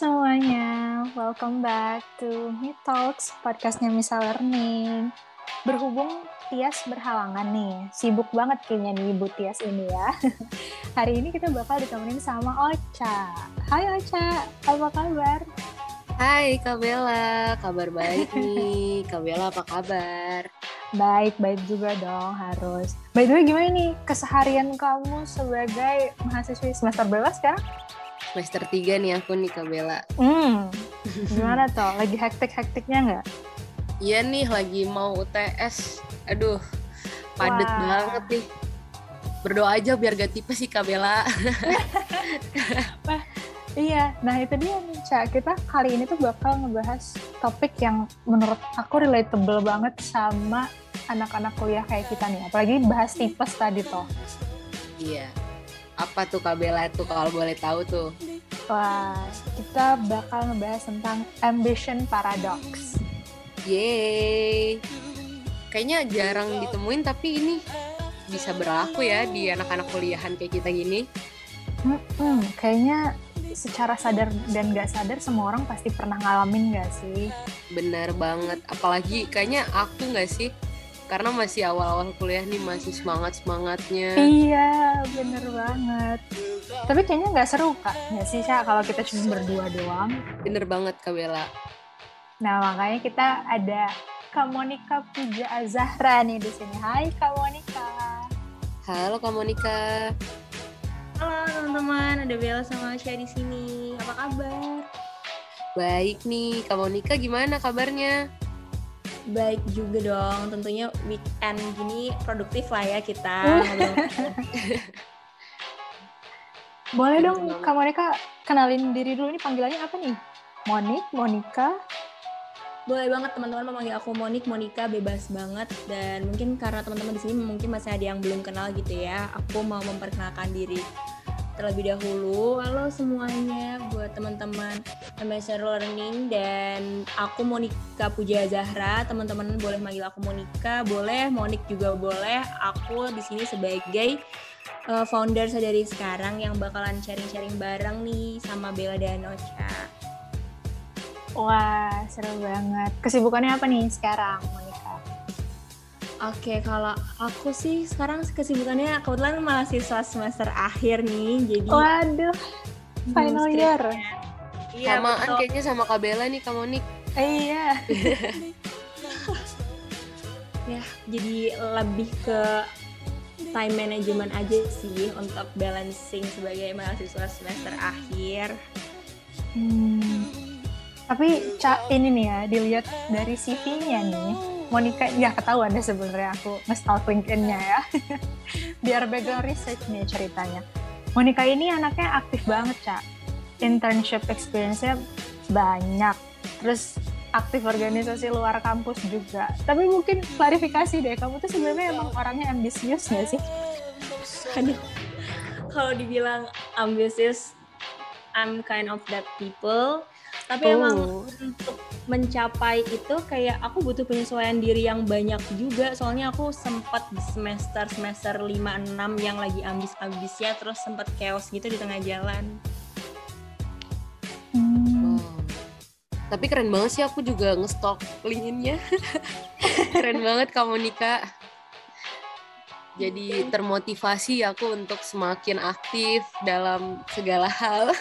semuanya, welcome back to HI Talks, podcastnya Misa Learning. Berhubung Tias berhalangan nih, sibuk banget kayaknya nih Ibu Tias ini ya. Hari ini kita bakal ditemenin sama Ocha. Hai Ocha, apa kabar? Hai Kak Bella, kabar baik nih. Kak Bella apa kabar? Baik-baik juga dong harus. By the way gimana nih keseharian kamu sebagai mahasiswi semester berapa sekarang? Semester 3 nih aku nih Kak Bella. Gimana toh? Lagi hektik-hektiknya nggak? Iya nih, lagi mau UTS. Aduh, padet banget nih. Berdoa aja biar gak tipes sih Kak Bella. Wah, iya, nah itu dia nih Cak. Kita kali ini tuh bakal ngebahas topik yang menurut aku relatable banget sama anak-anak kuliah kayak kita nih. Apalagi bahas tipes tadi toh. Iya. Apa tuh Kak Bella tuh kalau boleh tahu tuh? Wah, kita bakal ngebahas tentang ambition paradox. Yeay. Kayaknya jarang ditemuin tapi ini bisa berlaku ya di anak-anak kuliahan kayak kita gini. Kayaknya secara sadar dan gak sadar semua orang pasti pernah ngalamin gak sih? Bener banget. Apalagi kayaknya aku gak sih? Karena masih awal-awal kuliah nih, masih semangat-semangatnya. Iya, bener banget. Tapi kayaknya nggak seru, Kak. Nggak sih, Sya, kalau kita cuma berdua doang. Bener banget, Kak Bella. Nah, makanya kita ada Kak Monika Puja Zahra nih di sini. Hai, Kak Monika. Halo, Kak Monika. Halo, teman-teman. Ada Bella sama Sya di sini. Apa kabar? Baik nih. Kak Monika, gimana kabarnya? Baik juga dong, tentunya weekend gini produktif lah ya kita. Boleh dong Kak Monika kenalin diri dulu, nih panggilannya apa nih? Monik, Monika? Boleh banget, teman-teman memanggil aku Monik, Monika bebas banget. Dan mungkin karena teman-teman di sini mungkin masih ada yang belum kenal gitu ya, aku mau memperkenalkan diri terlebih dahulu. Halo semuanya, buat teman-teman Misa Learning, dan aku Monika Puja Zahra. Teman-teman boleh manggil aku Monika, boleh Monik juga boleh. Aku di sini sebagai founder Sadari Sekarang yang bakalan sharing-sharing bareng nih sama Bella dan Ocha. Wah, seru banget. Kesibukannya apa nih sekarang, Monika? Oke, kalau aku sih sekarang kesibukannya kebetulan mahasiswa semester akhir nih, jadi waduh, final year. Iya, samaan betul. Kayaknya sama Kak Bella nih, Kak Monik. Iya. Ya, jadi lebih ke time management aja sih untuk balancing sebagai mahasiswa semester akhir. Tapi Cak, ini nih ya, dilihat dari CV-nya nih. Monika, ya ketahuan deh sebenarnya aku nge-stalk LinkedIn-nya ya. Biar background research nih ceritanya. Monika ini anaknya aktif banget, Cak. Internship experience-nya banyak. Terus aktif organisasi luar kampus juga. Tapi mungkin klarifikasi deh, kamu tuh sebenarnya emang orangnya ambisius nggak sih? Aduh, kalau dibilang ambisius, I'm kind of that people. Tapi emang untuk mencapai itu kayak aku butuh penyesuaian diri yang banyak juga. Soalnya aku sempat di semester 5-6 yang lagi ambis-ambisnya, terus sempat chaos gitu di tengah jalan. Wow. Tapi keren banget sih, aku juga nge-stalk LinkedIn-nya. Keren banget Kak Monika. Jadi termotivasi aku untuk semakin aktif dalam segala hal.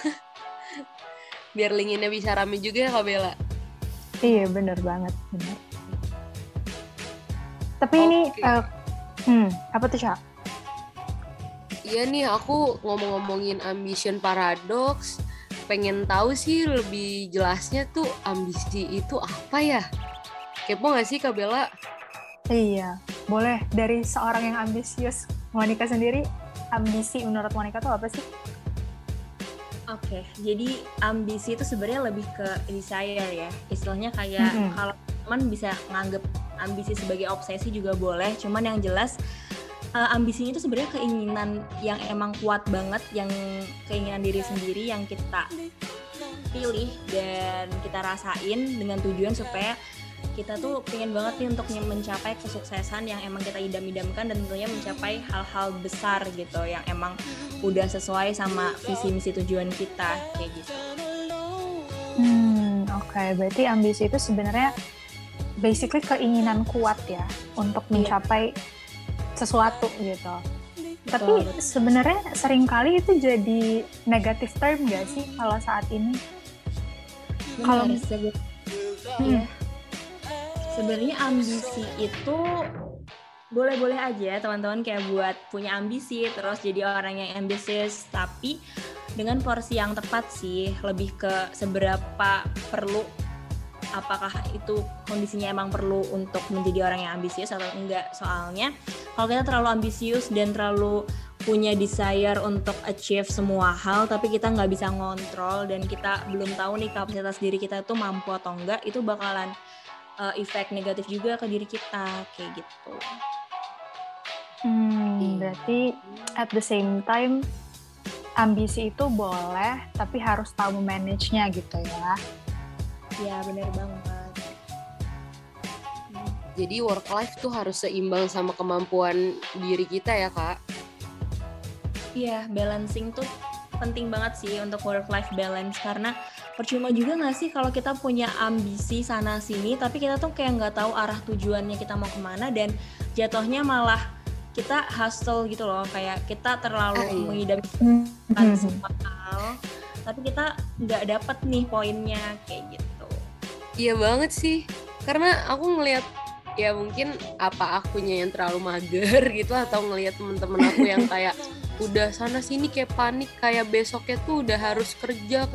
Biar LinkedIn-nya bisa rame juga ya Kak Bella. Iya benar banget, benar. Tapi ini apa tuh Cak? Iya nih, aku ngomongin ambition paradox. Pengen tahu sih lebih jelasnya tuh ambisi itu apa ya? Kepo nggak sih Kak Bella? Iya, boleh. Dari seorang yang ambisius, Monika sendiri, ambisi menurut Monika tuh apa sih? Oke, jadi ambisi itu sebenarnya lebih ke desire ya. Istilahnya kayak kalau teman bisa nganggep ambisi sebagai obsesi juga boleh. Cuman yang jelas ambisinya itu sebenarnya keinginan yang emang kuat banget, yang keinginan diri sendiri yang kita pilih dan kita rasain dengan tujuan supaya kita tuh pengen banget nih untuk mencapai kesuksesan yang emang kita idam-idamkan, dan tentunya mencapai hal-hal besar gitu yang emang udah sesuai sama visi misi tujuan kita kayak gitu. Oke, berarti ambisi itu sebenarnya basically keinginan kuat ya untuk mencapai sesuatu gitu. Betul. Tapi sebenarnya seringkali itu jadi negative term gak sih kalau saat ini? Kalau ya. Sebenarnya ambisi itu boleh-boleh aja teman-teman kayak buat punya ambisi terus jadi orang yang ambisius, tapi dengan porsi yang tepat sih, lebih ke seberapa perlu, apakah itu kondisinya emang perlu untuk menjadi orang yang ambisius atau enggak. Soalnya kalau kita terlalu ambisius dan terlalu punya desire untuk achieve semua hal tapi kita nggak bisa ngontrol dan kita belum tahu nih kapasitas diri kita tuh mampu atau enggak, itu bakalan efek negatif juga ke diri kita, kayak gitu. Berarti at the same time ambisi itu boleh, tapi harus tahu manage-nya gitu ya. Ya benar banget. Jadi work life tuh harus seimbang sama kemampuan diri kita ya Kak? Iya, balancing tuh penting banget sih untuk work life balance, karena percuma juga nggak sih kalau kita punya ambisi sana sini tapi kita tuh kayak nggak tahu arah tujuannya kita mau kemana, dan jatuhnya malah kita hustle gitu loh, kayak kita terlalu mengidamkan semua hal tapi kita nggak dapet nih poinnya, kayak gitu. Iya banget sih, karena aku ngelihat ya mungkin apa akunya yang terlalu mager gitu, atau ngelihat temen-temen aku yang kayak udah sana sini kayak panik, kayak besoknya tuh udah harus kerja.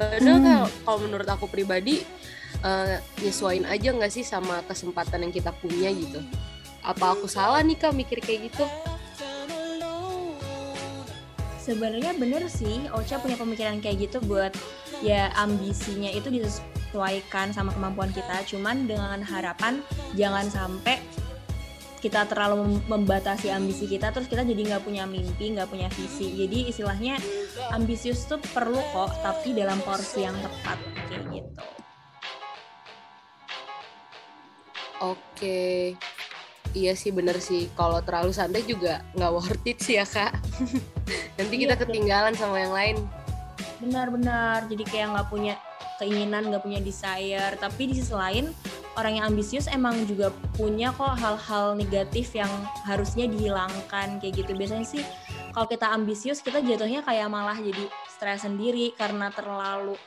Padahal kalau menurut aku pribadi nyesuain aja nggak sih sama kesempatan yang kita punya gitu. Apa aku salah nih Kak mikir kayak gitu? Sebenarnya bener sih, Ocha punya pemikiran kayak gitu buat ya ambisinya itu disesuaikan sama kemampuan kita. Cuman dengan harapan jangan sampai kita terlalu membatasi ambisi kita terus kita jadi nggak punya mimpi, nggak punya visi. Jadi istilahnya ambisius tuh perlu kok, tapi dalam porsi yang tepat, kayak gitu. Oke, iya sih bener sih, kalau terlalu santai juga nggak worth it sih ya Kak. Nanti kita ketinggalan sama yang lain. Benar-benar, jadi kayak nggak punya keinginan, nggak punya desire. Tapi di sisi lain orang yang ambisius emang juga punya kok hal-hal negatif yang harusnya dihilangkan, kayak gitu. Biasanya sih kalau kita ambisius kita jatuhnya kayak malah jadi stres sendiri karena terlalu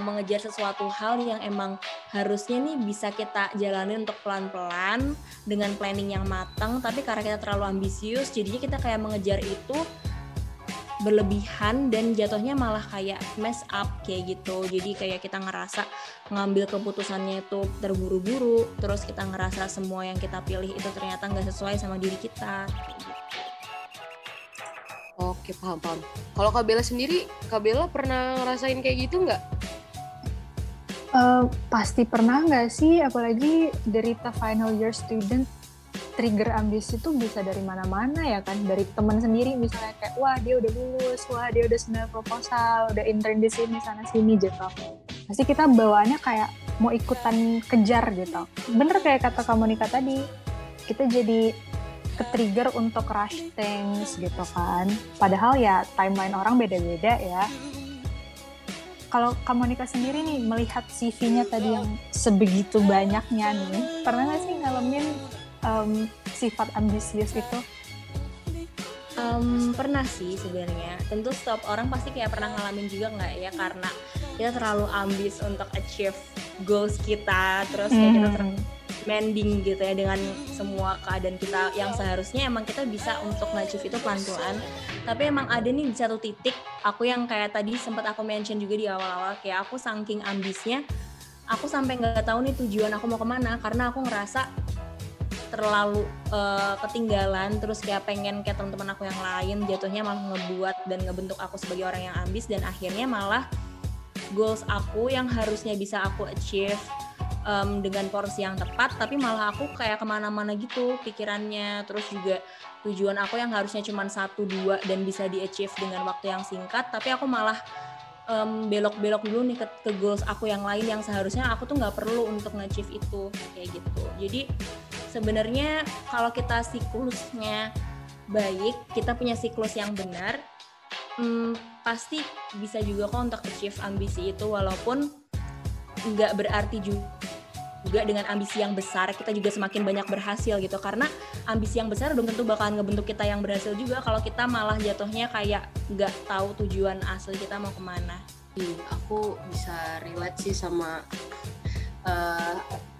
mengejar sesuatu hal yang emang harusnya nih bisa kita jalani untuk pelan-pelan dengan planning yang matang, tapi karena kita terlalu ambisius jadinya kita kayak mengejar itu berlebihan dan jatuhnya malah kayak mess up, kayak gitu. Jadi kayak kita ngerasa ngambil keputusannya itu terburu-buru, terus kita ngerasa semua yang kita pilih itu ternyata nggak sesuai sama diri kita. Oke, paham. Kalau Kak Bella sendiri, Kak Bella pernah ngerasain kayak gitu nggak? Pasti pernah nggak sih, apalagi derita final year student. Trigger ambisi itu bisa dari mana-mana ya kan, dari teman sendiri misalnya kayak wah dia udah lulus, wah dia udah seminar proposal, udah intern di sini sana sini gitu. Pasti kita bawaannya kayak mau ikutan kejar gitu. Bener kayak kata Monika tadi, kita jadi ke-trigger untuk rush things gitu kan. Padahal ya timeline orang beda-beda ya. Kalau Monika sendiri nih melihat CV-nya tadi yang sebegitu banyaknya nih, pernah nggak sih ngalamin sifat ambisius itu? Pernah sih sebenarnya. Tentu setiap orang pasti kayak pernah ngalamin juga nggak ya, karena kita terlalu ambis untuk achieve goals kita, terus kayak kita demanding gitu ya dengan semua keadaan kita yang seharusnya emang kita bisa untuk achieve itu pelan-pelan. Tapi emang ada nih di satu titik aku yang kayak tadi sempat aku mention juga di awal-awal, kayak aku saking ambisnya aku sampai nggak tahu nih tujuan aku mau kemana, karena aku ngerasa terlalu ketinggalan, terus kayak pengen kayak teman-teman aku yang lain, jatuhnya malah ngebuat dan ngebentuk aku sebagai orang yang ambis, dan akhirnya malah goals aku yang harusnya bisa aku achieve dengan porsi yang tepat, tapi malah aku kayak kemana-mana gitu pikirannya. Terus juga tujuan aku yang harusnya cuma 1-2 dan bisa di-achieve dengan waktu yang singkat, tapi aku malah belok-belok dulu nih ke goals aku yang lain yang seharusnya aku tuh nggak perlu untuk nge-achieve itu, kayak gitu. Jadi sebenarnya kalau kita siklusnya baik, kita punya siklus yang benar, pasti bisa juga kok untuk achieve ambisi itu, walaupun nggak berarti juga dengan ambisi yang besar kita juga semakin banyak berhasil gitu, karena ambisi yang besar belum tentu bakalan ngebentuk kita yang berhasil juga kalau kita malah jatuhnya kayak nggak tahu tujuan asli kita mau kemana. Aku bisa relate sih sama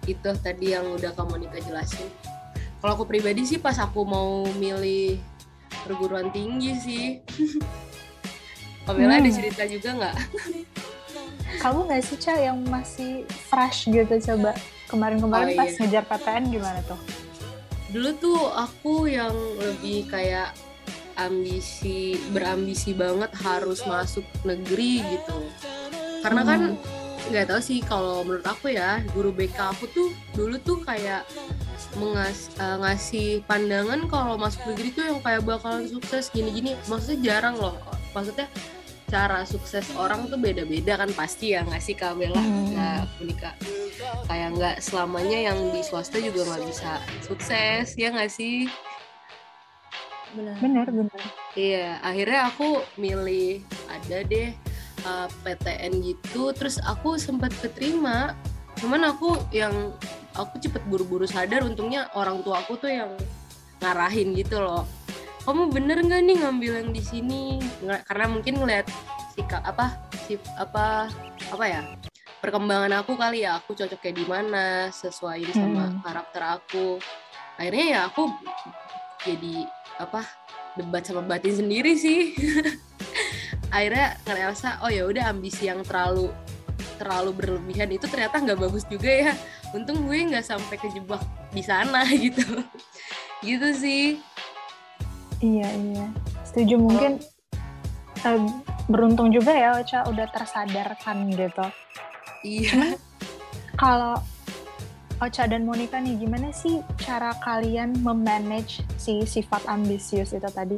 itu tadi yang udah Kak Monika jelasin. Kalau aku pribadi sih pas aku mau milih perguruan tinggi sih. Pamela ada cerita juga nggak? Kamu nggak sih Ca yang masih fresh gitu coba kemarin-kemarin pas ngejar PTN gimana tuh? Dulu tuh aku yang lebih kayak berambisi banget harus masuk negeri gitu. Karena kan nggak tahu sih, kalau menurut aku ya guru BK aku tuh dulu tuh kayak ngasih pandangan kalau masuk negeri tuh yang kayak bakalan sukses gini-gini. Maksudnya jarang loh. Maksudnya cara sukses orang tuh beda-beda kan pasti ya, nggak sih Kak Bella? Monika, kayak nggak selamanya yang di swasta juga nggak bisa sukses, ya nggak sih? Benar. Iya, akhirnya aku milih ada deh PTN gitu, terus aku sempat keterima, cuman aku cepet buru-buru sadar, untungnya orang tua aku tuh yang ngarahin gitu loh. Kamu bener nggak nih ngambil yang di sini? Karena mungkin ngeliat perkembangan aku kali ya, aku cocoknya di mana, sesuaiin sama karakter aku. Akhirnya ya aku jadi debat sama batin sendiri sih. Akhirnya ngerasa oh ya udah, ambisi yang terlalu berlebihan itu ternyata nggak bagus juga ya. Untung gue nggak sampai kejebak di sana gitu. Gitu sih. Iya, setuju. Mungkin beruntung juga ya Ocha udah tersadarkan gitu. Iya. Cuman kalau Ocha dan Monika nih, gimana sih cara kalian memanage si sifat ambisius itu tadi?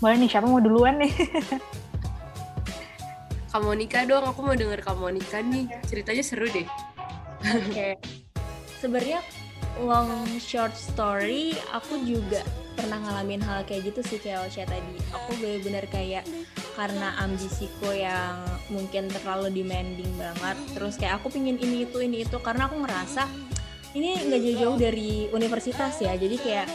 Boleh nih, siapa mau duluan nih? Kak Monika dong, aku mau denger Kak Monika nih, ceritanya seru deh. Oke. Sebenarnya long short story, aku juga pernah ngalamin hal kayak gitu sih kayak Ocha tadi. Aku bener-bener kayak karena ambisiku yang mungkin terlalu demanding banget, terus kayak aku pingin ini itu, karena aku ngerasa ini gak jauh-jauh dari universitas ya. Jadi kayak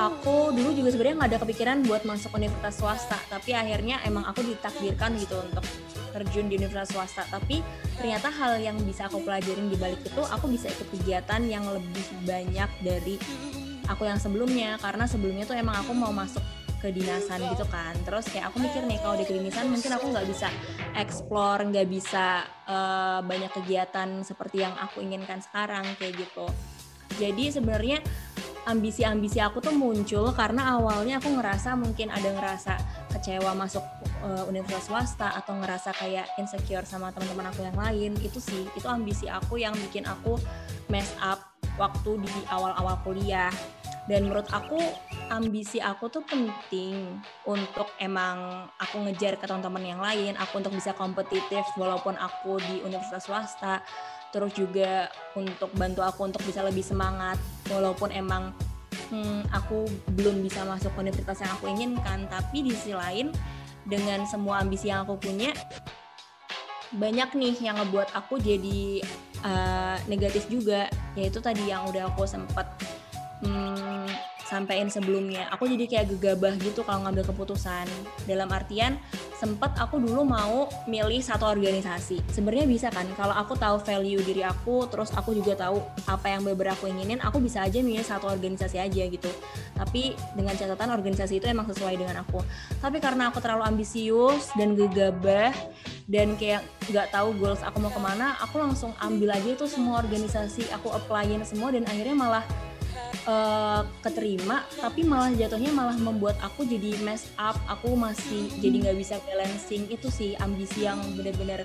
aku dulu juga sebenarnya gak ada kepikiran buat masuk universitas swasta, tapi akhirnya emang aku ditakdirkan gitu untuk terjun di universitas swasta. Tapi ternyata hal yang bisa aku pelajarin di balik itu, aku bisa ikut kegiatan yang lebih banyak dari aku yang sebelumnya, karena sebelumnya tuh emang aku mau masuk kedinasan gitu kan. Terus kayak aku mikir nih, kalau di kedinasan mungkin aku nggak bisa explore, nggak bisa banyak kegiatan seperti yang aku inginkan sekarang kayak gitu. Jadi sebenarnya ambisi-ambisi aku tuh muncul karena awalnya aku ngerasa mungkin ada ngerasa kecewa masuk universitas swasta, atau ngerasa kayak insecure sama teman-teman aku yang lain. Itu sih, itu ambisi aku yang bikin aku mess up waktu di awal-awal kuliah. Dan menurut aku ambisi aku tuh penting untuk emang aku ngejar ke teman-teman yang lain, aku untuk bisa kompetitif walaupun aku di universitas swasta. Terus juga untuk bantu aku untuk bisa lebih semangat walaupun emang aku belum bisa masuk universitas yang aku inginkan. Tapi di sisi lain, dengan semua ambisi yang aku punya, banyak nih yang ngebuat aku jadi negatif juga, yaitu tadi yang udah aku sempat sampein sebelumnya. Aku jadi kayak gegabah gitu kalau ngambil keputusan. Dalam artian, sempat aku dulu mau milih satu organisasi. Sebenarnya bisa kan, kalau aku tahu value diri aku, terus aku juga tahu apa yang bener-bener aku inginin, aku bisa aja milih satu organisasi aja gitu. Tapi dengan catatan organisasi itu emang sesuai dengan aku. Tapi karena aku terlalu ambisius dan gegabah, dan kayak nggak tahu goals aku mau kemana, aku langsung ambil aja itu semua organisasi, aku apply-in semua, dan akhirnya malah keterima. Tapi malah jatuhnya malah membuat aku jadi mess up. Aku masih jadi gak bisa balancing. Itu sih ambisi yang benar-benar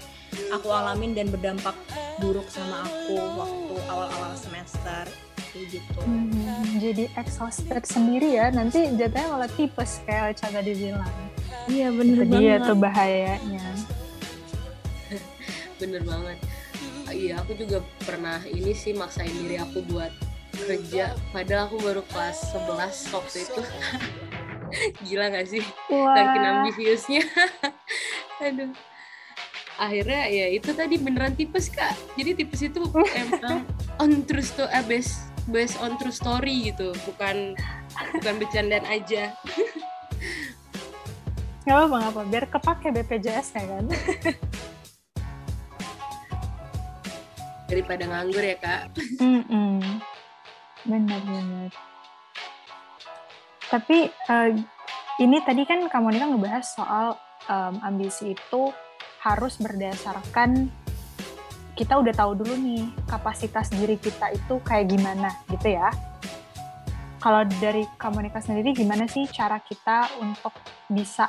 aku alamin dan berdampak buruk sama aku waktu awal-awal semester gitu. Jadi exhausted sendiri ya, nanti jatuhnya malah tipes kayak Ocha tadi bilang. Iya bener banget, dia tuh bahayanya. Bener banget. Iya, aku juga pernah ini sih maksain diri aku buat kerja, padahal aku baru kelas 11 waktu itu. Gila gak sih? Wow. Saking ambisiusnya. Aduh. Akhirnya ya itu tadi beneran tipes, Kak. Jadi tipes itu emang on true story, based on true story gitu. Bukan bercandaan aja. Gak apa-apa, biar kepake BPJS-nya kan. Daripada nganggur ya, Kak. Benar-benar. Tapi ini tadi kan Kak Monika ngebahas soal ambisi itu harus berdasarkan kita udah tahu dulu nih kapasitas diri kita itu kayak gimana gitu ya. Kalau dari Kak Monika sendiri gimana sih cara kita untuk bisa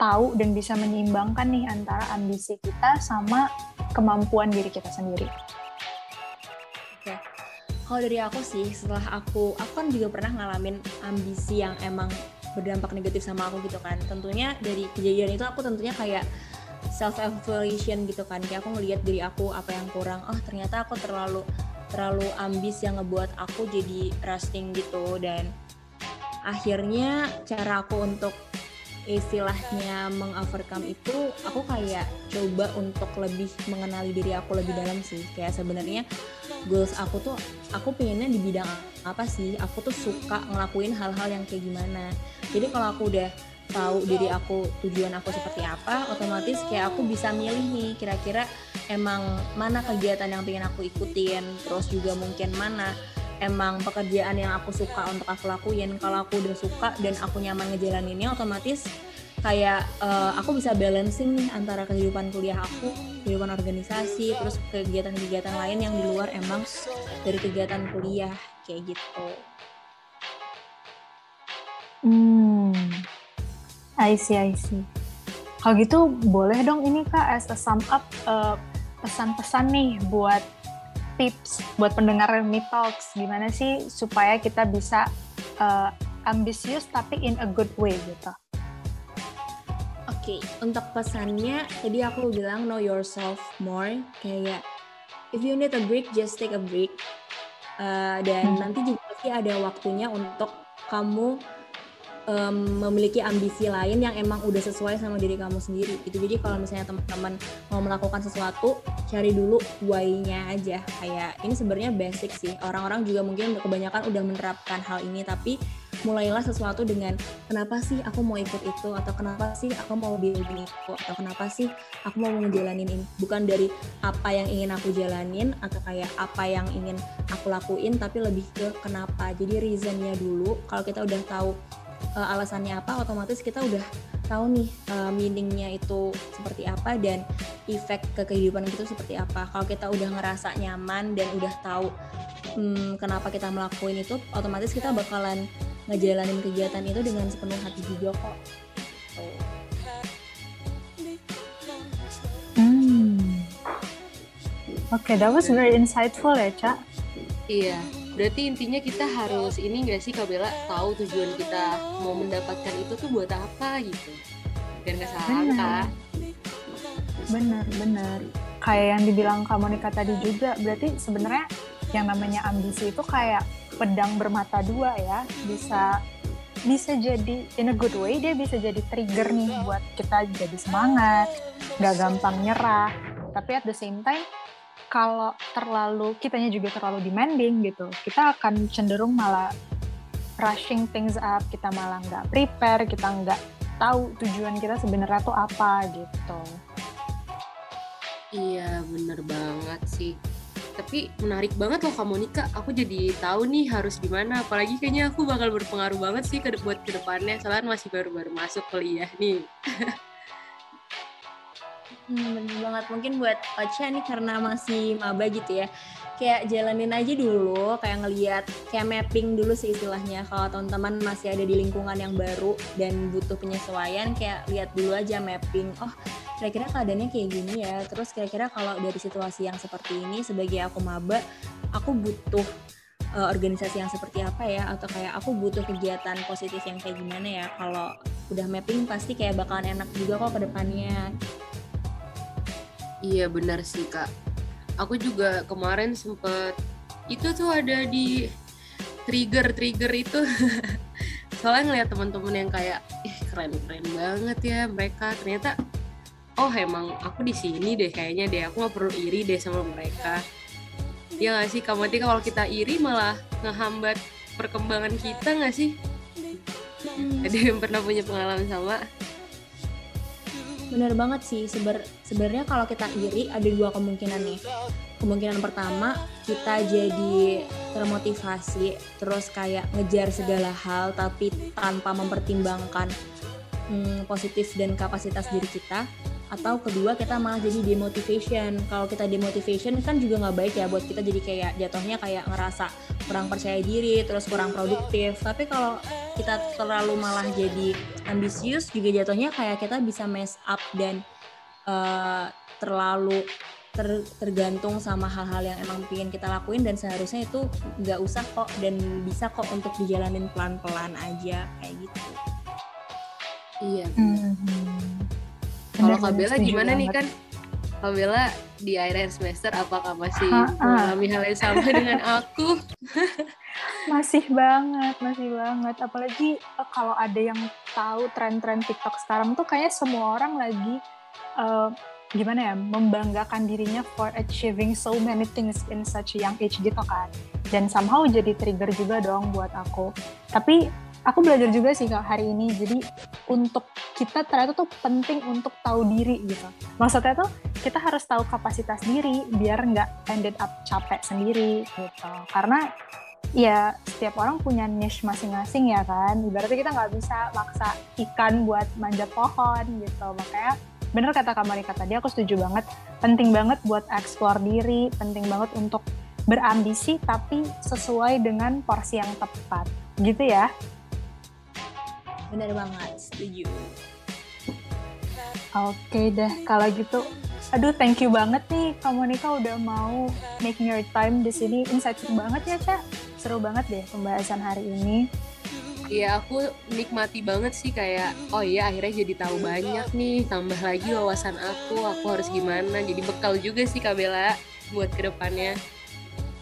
tahu dan bisa menyeimbangkan nih antara ambisi kita sama kemampuan diri kita sendiri? Oke. Kalau dari aku sih, setelah aku kan juga pernah ngalamin ambisi yang emang berdampak negatif sama aku gitu kan. Tentunya dari kejadian itu aku tentunya kayak self-evaluation gitu kan. Kayak aku ngelihat diri aku apa yang kurang. Oh, ternyata aku terlalu ambis yang ngebuat aku jadi rusting gitu, dan akhirnya cara aku untuk istilahnya meng-overcome itu aku kayak coba untuk lebih mengenali diri aku lebih dalam sih, kayak sebenarnya goals aku tuh aku pengennya di bidang apa sih, aku tuh suka ngelakuin hal-hal yang kayak gimana. Jadi kalau aku udah tahu diri aku, tujuan aku seperti apa, otomatis kayak aku bisa milih nih kira-kira emang mana kegiatan yang pengen aku ikutin, terus juga mungkin mana emang pekerjaan yang aku suka untuk aku lakuin. Kalau aku udah suka dan aku nyaman ngejalaninnya, otomatis kayak aku bisa balancing nih antara kehidupan kuliah aku, kehidupan organisasi, terus kegiatan-kegiatan lain yang di luar emang dari kegiatan kuliah kayak gitu. I see. Kalau gitu boleh dong ini Kak as a sum up pesan-pesan nih buat tips buat pendengar Mi Talks, gimana sih supaya kita bisa ambisius tapi in a good way gitu. Oke, untuk pesannya tadi aku bilang know yourself more, kayak if you need a break just take a break, dan nanti juga pasti ada waktunya untuk kamu memiliki ambisi lain yang emang udah sesuai sama diri kamu sendiri itu. Jadi kalau misalnya teman-teman mau melakukan sesuatu, cari dulu why-nya aja. Kayak ini sebenarnya basic sih, orang-orang juga mungkin kebanyakan udah menerapkan hal ini, tapi mulailah sesuatu dengan kenapa sih aku mau ikut itu, atau kenapa sih aku mau bikin itu, atau kenapa sih aku mau ngejalanin ini. Bukan dari apa yang ingin aku jalanin atau kayak apa yang ingin aku lakuin, tapi lebih ke kenapa. Jadi reason-nya dulu. Kalau kita udah tahu alasannya apa, otomatis kita udah tahu nih meaning-nya itu seperti apa dan efek ke kehidupan itu seperti apa. Kalau kita udah ngerasa nyaman dan udah tahu kenapa kita melakuin itu, otomatis kita bakalan ngejalanin kegiatan itu dengan sepenuh hati juga kok. Okay, that was very insightful ya, Ca. Iya. Berarti intinya kita harus ini nggak sih Kak Bella, tahu tujuan kita mau mendapatkan itu tuh buat apa gitu, biar nggak salah langkah. Benar. Kayak yang dibilang Kak Monika tadi juga, berarti sebenarnya yang namanya ambisi itu kayak pedang bermata dua ya, bisa jadi in a good way, dia bisa jadi trigger nih buat kita jadi semangat, nggak gampang nyerah. Tapi at the same time, kalau kitanya juga terlalu demanding gitu, kita akan cenderung malah rushing things up, kita malah nggak prepare, kita nggak tahu tujuan kita sebenarnya tuh apa gitu. Iya, bener banget sih. Tapi menarik banget loh Kak Monika, aku jadi tahu nih harus gimana. Apalagi kayaknya aku bakal berpengaruh banget sih buat kedepannya, soalnya masih baru-baru masuk kuliah nih. Bener banget. Mungkin buat Ocha nih karena masih maba gitu ya, kayak jalanin aja dulu, kayak ngelihat, kayak mapping dulu sih istilahnya. Kalau teman-teman masih ada di lingkungan yang baru dan butuh penyesuaian, kayak lihat dulu aja mapping, oh kira-kira keadaannya kayak gini ya, terus kira-kira kalau dari situasi yang seperti ini sebagai aku maba, aku butuh organisasi yang seperti apa ya, atau kayak aku butuh kegiatan positif yang kayak gimana ya. Kalau udah mapping pasti kayak bakalan enak juga kok ke depannya. Iya benar sih Kak. Aku juga kemarin sempet itu tuh ada di trigger itu soalnya ngeliat teman-teman yang kayak ih keren-keren banget ya mereka, ternyata oh emang aku di sini deh kayaknya deh, aku nggak perlu iri deh sama mereka. Iya nggak sih, kamu kalau kita iri malah ngehambat perkembangan kita nggak sih? Ada yang pernah punya pengalaman sama? Bener banget sih, sebenarnya kalau kita iri ada dua kemungkinan nih. Kemungkinan pertama kita jadi termotivasi, terus kayak ngejar segala hal tapi tanpa mempertimbangkan positif dan kapasitas diri kita. Atau kedua kita malah jadi demotivation. Kalau kita demotivation kan juga nggak baik ya buat kita, jadi kayak jatuhnya kayak ngerasa kurang percaya diri, terus kurang produktif. Tapi kalau kita terlalu malah jadi ambisius juga jatuhnya kayak kita bisa mess up dan terlalu tergantung sama hal-hal yang emang pingin kita lakuin, dan seharusnya itu nggak usah kok dan bisa kok untuk dijalanin pelan-pelan aja kayak gitu. Iya. Kalau Kak Bella gimana nih kan? Kak Bella di akhir semester apakah masih mengalami hal yang sama dengan aku? Masih banget. Apalagi kalau ada yang tahu tren-tren TikTok sekarang tuh kayaknya semua orang lagi membanggakan dirinya for achieving so many things in such young age gitu kan. Dan somehow jadi trigger juga dong buat aku. Tapi aku belajar juga sih Kak hari ini, jadi untuk kita ternyata tuh penting untuk tahu diri gitu. Maksudnya tuh kita harus tahu kapasitas diri biar nggak ended up capek sendiri gitu. Karena ya setiap orang punya niche masing-masing ya kan, ibaratnya kita nggak bisa maksa ikan buat manjat pohon gitu. Makanya bener kata Kak Monika tadi, aku setuju banget, penting banget buat eksplor diri, penting banget untuk berambisi tapi sesuai dengan porsi yang tepat gitu ya. Benar banget, setuju. Oke deh, kalau gitu. Aduh, thank you banget nih Kak Monika udah mau making your time di sini. Insightful banget ya, Kak. Seru banget deh pembahasan hari ini. Iya, aku nikmati banget sih kayak, oh iya akhirnya jadi tahu banyak nih. Tambah lagi wawasan aku harus gimana. Jadi bekal juga sih Kak Bella buat kedepannya.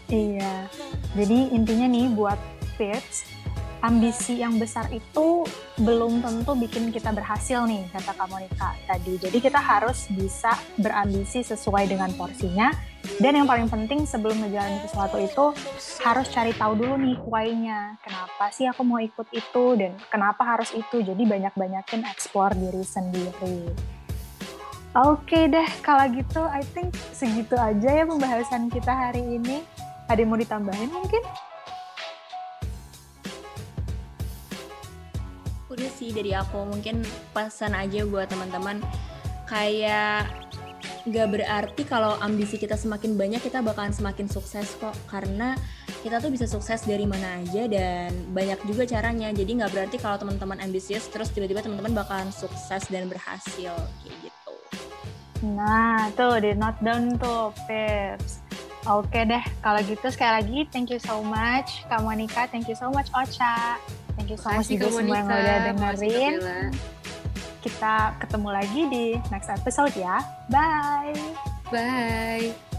Iya, jadi intinya nih buat tips, ambisi yang besar itu belum tentu bikin kita berhasil nih, kata Kak Monika tadi. Jadi kita harus bisa berambisi sesuai dengan porsinya. Dan yang paling penting sebelum ngejalanin sesuatu itu harus cari tahu dulu nih why-nya. Kenapa sih aku mau ikut itu dan kenapa harus itu. Jadi banyak-banyakin eksplor diri sendiri. Oke deh, kalau gitu I think segitu aja ya pembahasan kita hari ini. Ada yang mau ditambahin mungkin? Udah sih dari aku, mungkin pesan aja buat teman-teman kayak gak berarti kalau ambisi kita semakin banyak kita bakalan semakin sukses kok, karena kita tuh bisa sukses dari mana aja dan banyak juga caranya. Jadi gak berarti kalau teman-teman ambisius terus tiba-tiba teman-teman bakalan sukses dan berhasil kayak gitu. Nah tuh di note down tuh Pips. Oke deh, kalau gitu sekali lagi thank you so much Kak Monika, thank you so much Ocha. Thank you so much juga semua yang udah dengerin. Kita ketemu lagi di next episode ya. Bye. Bye.